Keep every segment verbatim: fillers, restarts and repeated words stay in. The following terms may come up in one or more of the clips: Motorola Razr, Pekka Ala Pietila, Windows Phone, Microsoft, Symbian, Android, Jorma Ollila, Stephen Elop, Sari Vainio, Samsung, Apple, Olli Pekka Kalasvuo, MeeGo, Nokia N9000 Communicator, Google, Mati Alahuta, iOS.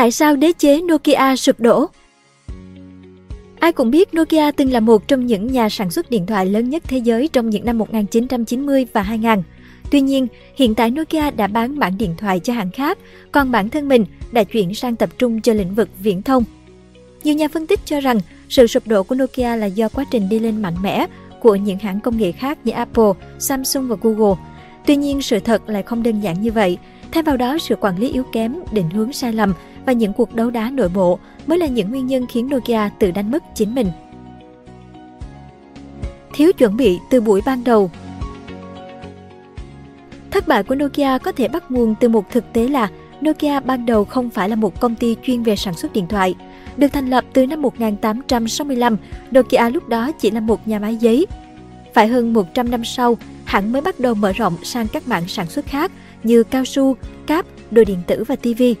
Tại sao đế chế Nokia sụp đổ? Ai cũng biết Nokia từng là một trong những nhà sản xuất điện thoại lớn nhất thế giới trong những năm một nghìn chín trăm chín mươi và hai nghìn. Tuy nhiên, hiện tại Nokia đã bán mảng điện thoại cho hãng khác, còn bản thân mình đã chuyển sang tập trung cho lĩnh vực viễn thông. Nhiều nhà phân tích cho rằng sự sụp đổ của Nokia là do quá trình đi lên mạnh mẽ của những hãng công nghệ khác như Apple, Samsung và Google. Tuy nhiên, sự thật lại không đơn giản như vậy. Thay vào đó, sự quản lý yếu kém, định hướng sai lầm và những cuộc đấu đá nội bộ mới là những nguyên nhân khiến Nokia tự đánh mất chính mình. Thiếu chuẩn bị từ buổi ban đầu. Thất bại của Nokia có thể bắt nguồn từ một thực tế là Nokia ban đầu không phải là một công ty chuyên về sản xuất điện thoại. Được thành lập từ năm một nghìn tám trăm sáu mươi lăm, Nokia lúc đó chỉ là một nhà máy giấy. Phải hơn một trăm năm sau, hãng mới bắt đầu mở rộng sang các mảng sản xuất khác như cao su, cáp, đồ điện tử và ti vi.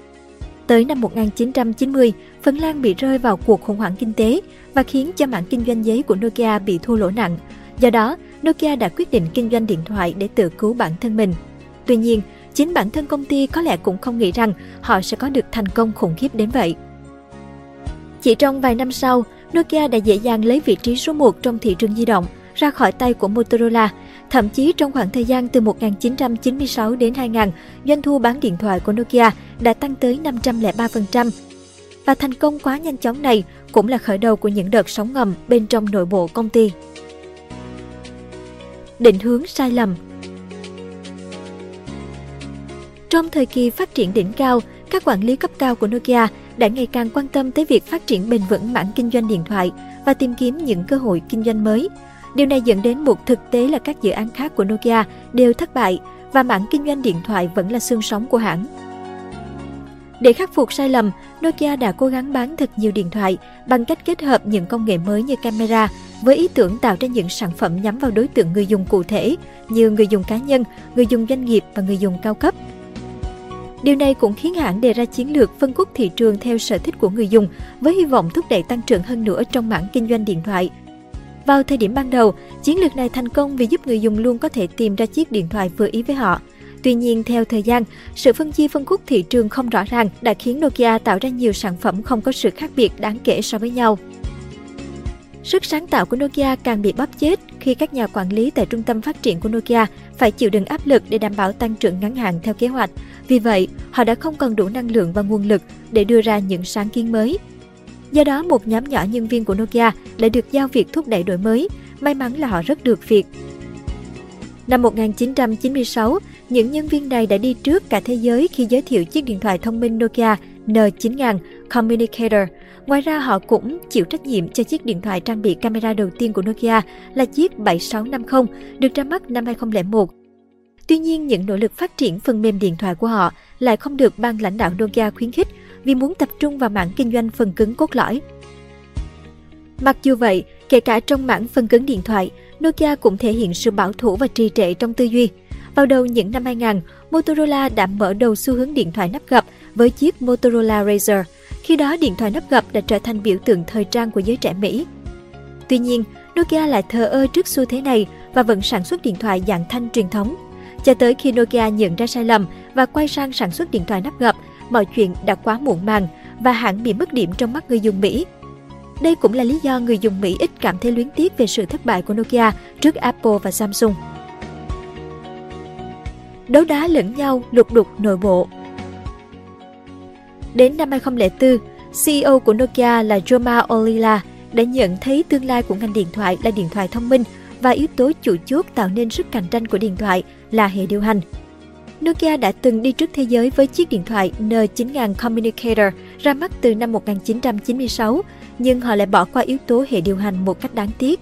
Tới năm một nghìn chín trăm chín mươi, Phần Lan bị rơi vào cuộc khủng hoảng kinh tế và khiến cho mảng kinh doanh giấy của Nokia bị thua lỗ nặng. Do đó, Nokia đã quyết định kinh doanh điện thoại để tự cứu bản thân mình. Tuy nhiên, chính bản thân công ty có lẽ cũng không nghĩ rằng họ sẽ có được thành công khủng khiếp đến vậy. Chỉ trong vài năm sau, Nokia đã dễ dàng lấy vị trí số một trong thị trường di động ra khỏi tay của Motorola. Thậm chí trong khoảng thời gian từ một nghìn chín trăm chín mươi sáu đến hai nghìn, doanh thu bán điện thoại của Nokia đã tăng tới năm trăm lẻ ba phần trăm. Và thành công quá nhanh chóng này cũng là khởi đầu của những đợt sóng ngầm bên trong nội bộ công ty. Định hướng sai lầm. Trong thời kỳ phát triển đỉnh cao, các quản lý cấp cao của Nokia đã ngày càng quan tâm tới việc phát triển bền vững mảng kinh doanh điện thoại và tìm kiếm những cơ hội kinh doanh mới. Điều này dẫn đến một thực tế là các dự án khác của Nokia đều thất bại và mảng kinh doanh điện thoại vẫn là xương sống của hãng. Để khắc phục sai lầm, Nokia đã cố gắng bán thật nhiều điện thoại bằng cách kết hợp những công nghệ mới như camera với ý tưởng tạo ra những sản phẩm nhắm vào đối tượng người dùng cụ thể như người dùng cá nhân, người dùng doanh nghiệp và người dùng cao cấp. Điều này cũng khiến hãng đề ra chiến lược phân khúc thị trường theo sở thích của người dùng với hy vọng thúc đẩy tăng trưởng hơn nữa trong mảng kinh doanh điện thoại. Vào thời điểm ban đầu, chiến lược này thành công vì giúp người dùng luôn có thể tìm ra chiếc điện thoại vừa ý với họ. Tuy nhiên, theo thời gian, sự phân chia phân khúc thị trường không rõ ràng đã khiến Nokia tạo ra nhiều sản phẩm không có sự khác biệt đáng kể so với nhau. Sức sáng tạo của Nokia càng bị bóp chết khi các nhà quản lý tại trung tâm phát triển của Nokia phải chịu đựng áp lực để đảm bảo tăng trưởng ngắn hạn theo kế hoạch. Vì vậy, họ đã không còn đủ năng lượng và nguồn lực để đưa ra những sáng kiến mới. Do đó, một nhóm nhỏ nhân viên của Nokia đã được giao việc thúc đẩy đổi mới. May mắn là họ rất được việc. Năm một nghìn chín trăm chín mươi sáu, những nhân viên này đã đi trước cả thế giới khi giới thiệu chiếc điện thoại thông minh Nokia N chín nghìn Communicator. Ngoài ra, họ cũng chịu trách nhiệm cho chiếc điện thoại trang bị camera đầu tiên của Nokia là chiếc bảy sáu năm không, được ra mắt năm hai nghìn không trăm lẻ một. Tuy nhiên, những nỗ lực phát triển phần mềm điện thoại của họ lại không được ban lãnh đạo Nokia khuyến khích vì muốn tập trung vào mảng kinh doanh phần cứng cốt lõi. Mặc dù vậy, kể cả trong mảng phần cứng điện thoại, Nokia cũng thể hiện sự bảo thủ và trì trệ trong tư duy. Vào đầu những năm hai nghìn, Motorola đã mở đầu xu hướng điện thoại nắp gập với chiếc Motorola Razr. Khi đó, điện thoại nắp gập đã trở thành biểu tượng thời trang của giới trẻ Mỹ. Tuy nhiên, Nokia lại thờ ơ trước xu thế này và vẫn sản xuất điện thoại dạng thanh truyền thống. Cho tới khi Nokia nhận ra sai lầm và quay sang sản xuất điện thoại nắp gập, mọi chuyện đã quá muộn màng và hãng bị mất điểm trong mắt người dùng Mỹ. Đây cũng là lý do người dùng Mỹ ít cảm thấy luyến tiếc về sự thất bại của Nokia trước Apple và Samsung. Đấu đá lẫn nhau, lục đục nội bộ. Đến năm hai nghìn không trăm lẻ bốn, xê e ô của Nokia là Jorma Ollila đã nhận thấy tương lai của ngành điện thoại là điện thoại thông minh và yếu tố chủ chốt tạo nên sức cạnh tranh của điện thoại là hệ điều hành. Nokia đã từng đi trước thế giới với chiếc điện thoại N chín nghìn Communicator ra mắt từ năm một nghìn chín trăm chín mươi sáu, nhưng họ lại bỏ qua yếu tố hệ điều hành một cách đáng tiếc.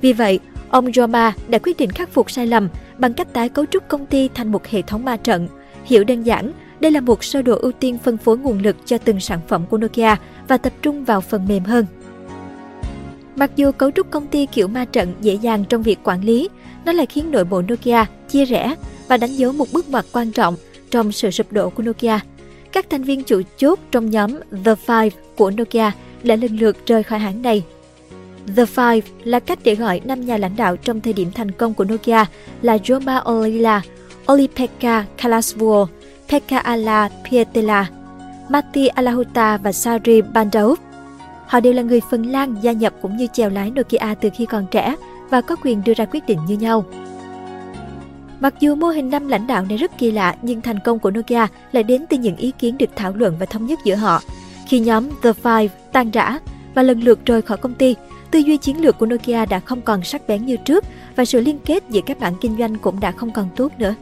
Vì vậy, ông Jorma đã quyết định khắc phục sai lầm bằng cách tái cấu trúc công ty thành một hệ thống ma trận. Hiểu đơn giản, đây là một sơ đồ ưu tiên phân phối nguồn lực cho từng sản phẩm của Nokia và tập trung vào phần mềm hơn. Mặc dù cấu trúc công ty kiểu ma trận dễ dàng trong việc quản lý, nó lại khiến nội bộ Nokia chia rẽ và đánh dấu một bước ngoặt quan trọng trong sự sụp đổ của Nokia. Các thành viên chủ chốt trong nhóm The Five của Nokia đã lần lượt rời khỏi hãng này. The Five là cách để gọi năm nhà lãnh đạo trong thời điểm thành công của Nokia là Jorma Ollila, Olli Pekka Kalasvuo, Pekka Ala Pietila, Mati Alahuta và Sari Vainio. Họ đều là người Phần Lan, gia nhập cũng như chèo lái Nokia từ khi còn trẻ và có quyền đưa ra quyết định như nhau. Mặc dù mô hình năm lãnh đạo này rất kỳ lạ, nhưng thành công của Nokia lại đến từ những ý kiến được thảo luận và thống nhất giữa họ. Khi nhóm The Five tan rã và lần lượt rời khỏi công ty, tư duy chiến lược của Nokia đã không còn sắc bén như trước và sự liên kết giữa các mảng kinh doanh cũng đã không còn tốt nữa.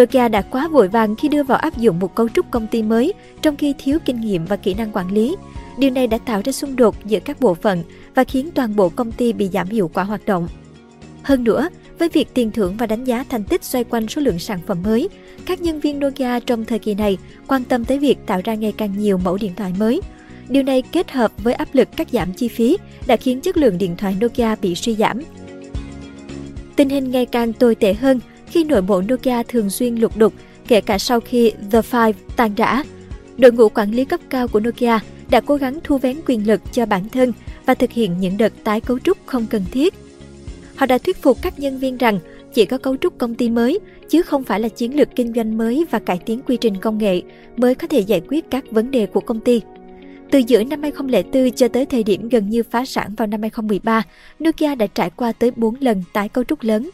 Nokia đã quá vội vàng khi đưa vào áp dụng một cấu trúc công ty mới, trong khi thiếu kinh nghiệm và kỹ năng quản lý. Điều này đã tạo ra xung đột giữa các bộ phận và khiến toàn bộ công ty bị giảm hiệu quả hoạt động. Hơn nữa, với việc tiền thưởng và đánh giá thành tích xoay quanh số lượng sản phẩm mới, các nhân viên Nokia trong thời kỳ này quan tâm tới việc tạo ra ngày càng nhiều mẫu điện thoại mới. Điều này kết hợp với áp lực cắt giảm chi phí đã khiến chất lượng điện thoại Nokia bị suy giảm. Tình hình ngày càng tồi tệ hơn khi nội bộ Nokia thường xuyên lục đục, kể cả sau khi The Five tan rã. Đội ngũ quản lý cấp cao của Nokia đã cố gắng thu vén quyền lực cho bản thân và thực hiện những đợt tái cấu trúc không cần thiết. Họ đã thuyết phục các nhân viên rằng chỉ có cấu trúc công ty mới, chứ không phải là chiến lược kinh doanh mới và cải tiến quy trình công nghệ mới có thể giải quyết các vấn đề của công ty. Từ giữa năm hai không không bốn cho tới thời điểm gần như phá sản vào năm hai không một ba, Nokia đã trải qua tới bốn lần tái cấu trúc lớn.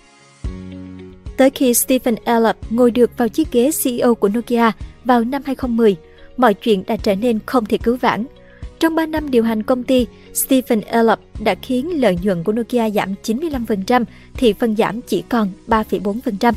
Tới khi Stephen Elop ngồi được vào chiếc ghế xê e ô của Nokia vào năm hai không một không, mọi chuyện đã trở nên không thể cứu vãn. Trong ba năm điều hành công ty, Stephen Elop đã khiến lợi nhuận của Nokia giảm chín mươi lăm phần trăm, thị phần giảm chỉ còn ba phẩy bốn phần trăm.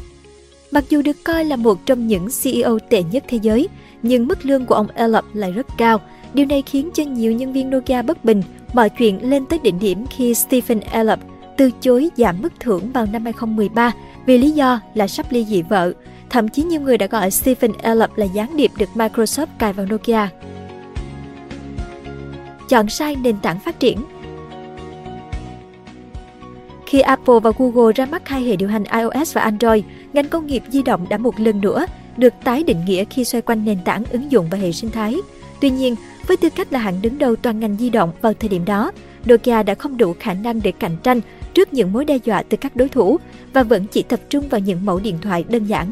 Mặc dù được coi là một trong những xê e ô tệ nhất thế giới, nhưng mức lương của ông Elop lại rất cao. Điều này khiến cho nhiều nhân viên Nokia bất bình. Mọi chuyện lên tới đỉnh điểm khi Stephen Elop từ chối giảm mức thưởng vào năm hai không một ba vì lý do là sắp ly dị vợ. Thậm chí nhiều người đã gọi Stephen Elop là gián điệp được Microsoft cài vào Nokia. Chọn sai nền tảng phát triển. Khi Apple và Google ra mắt hai hệ điều hành iOS và Android, ngành công nghiệp di động đã một lần nữa được tái định nghĩa khi xoay quanh nền tảng ứng dụng và hệ sinh thái. Tuy nhiên, với tư cách là hãng đứng đầu toàn ngành di động vào thời điểm đó, Nokia đã không đủ khả năng để cạnh tranh trước những mối đe dọa từ các đối thủ và vẫn chỉ tập trung vào những mẫu điện thoại đơn giản.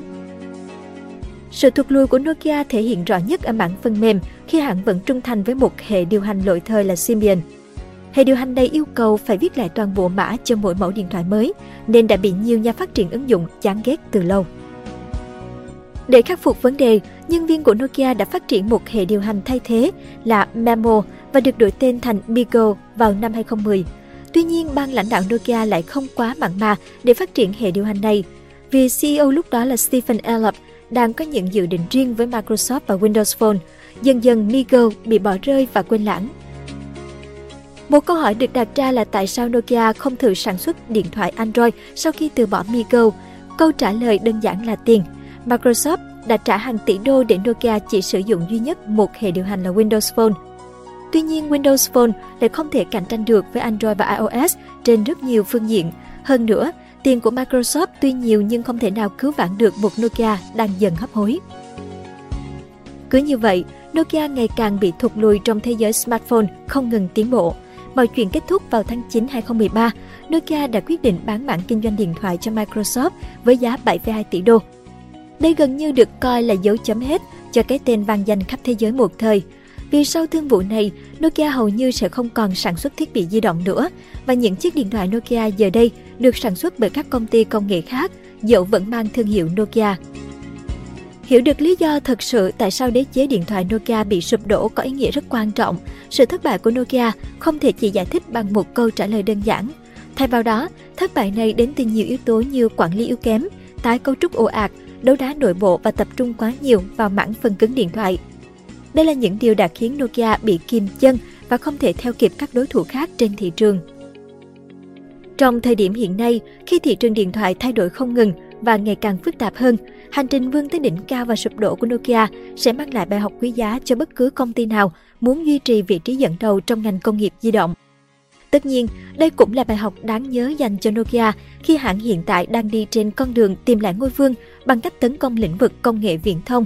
Sự thụt lùi của Nokia thể hiện rõ nhất ở mảng phần mềm khi hãng vẫn trung thành với một hệ điều hành lỗi thời là Symbian. Hệ điều hành này yêu cầu phải viết lại toàn bộ mã cho mỗi mẫu điện thoại mới, nên đã bị nhiều nhà phát triển ứng dụng chán ghét từ lâu. Để khắc phục vấn đề, nhân viên của Nokia đã phát triển một hệ điều hành thay thế là Memo và được đổi tên thành MeeGo vào năm hai không một không. Tuy nhiên, ban lãnh đạo Nokia lại không quá mặn mà để phát triển hệ điều hành này, vì xê e ô lúc đó là Stephen Elop đang có những dự định riêng với Microsoft và Windows Phone. Dần dần MeeGo bị bỏ rơi và quên lãng. Một câu hỏi được đặt ra là tại sao Nokia không thử sản xuất điện thoại Android sau khi từ bỏ MeeGo? Câu trả lời đơn giản là tiền. Microsoft đã trả hàng tỷ đô để Nokia chỉ sử dụng duy nhất một hệ điều hành là Windows Phone. Tuy nhiên, Windows Phone lại không thể cạnh tranh được với Android và iOS trên rất nhiều phương diện. Hơn nữa, tiền của Microsoft tuy nhiều nhưng không thể nào cứu vãn được một Nokia đang dần hấp hối. Cứ như vậy, Nokia ngày càng bị thụt lùi trong thế giới smartphone không ngừng tiến bộ. Mọi chuyện kết thúc vào tháng chín hai không một ba, Nokia đã quyết định bán mảng kinh doanh điện thoại cho Microsoft với giá bảy phẩy hai tỷ đô. Đây gần như được coi là dấu chấm hết cho cái tên vang danh khắp thế giới một thời. Vì sau thương vụ này, Nokia hầu như sẽ không còn sản xuất thiết bị di động nữa và những chiếc điện thoại Nokia giờ đây được sản xuất bởi các công ty công nghệ khác, dẫu vẫn mang thương hiệu Nokia. Hiểu được lý do thật sự tại sao đế chế điện thoại Nokia bị sụp đổ có ý nghĩa rất quan trọng. Sự thất bại của Nokia không thể chỉ giải thích bằng một câu trả lời đơn giản. Thay vào đó, thất bại này đến từ nhiều yếu tố như quản lý yếu kém, tái cấu trúc ồ ạt, đấu đá nội bộ và tập trung quá nhiều vào mảng phần cứng điện thoại. Đây là những điều đã khiến Nokia bị kìm chân và không thể theo kịp các đối thủ khác trên thị trường. Trong thời điểm hiện nay, khi thị trường điện thoại thay đổi không ngừng và ngày càng phức tạp hơn, hành trình vươn tới đỉnh cao và sụp đổ của Nokia sẽ mang lại bài học quý giá cho bất cứ công ty nào muốn duy trì vị trí dẫn đầu trong ngành công nghiệp di động. Tất nhiên, đây cũng là bài học đáng nhớ dành cho Nokia khi hãng hiện tại đang đi trên con đường tìm lại ngôi vương bằng cách tấn công lĩnh vực công nghệ viễn thông.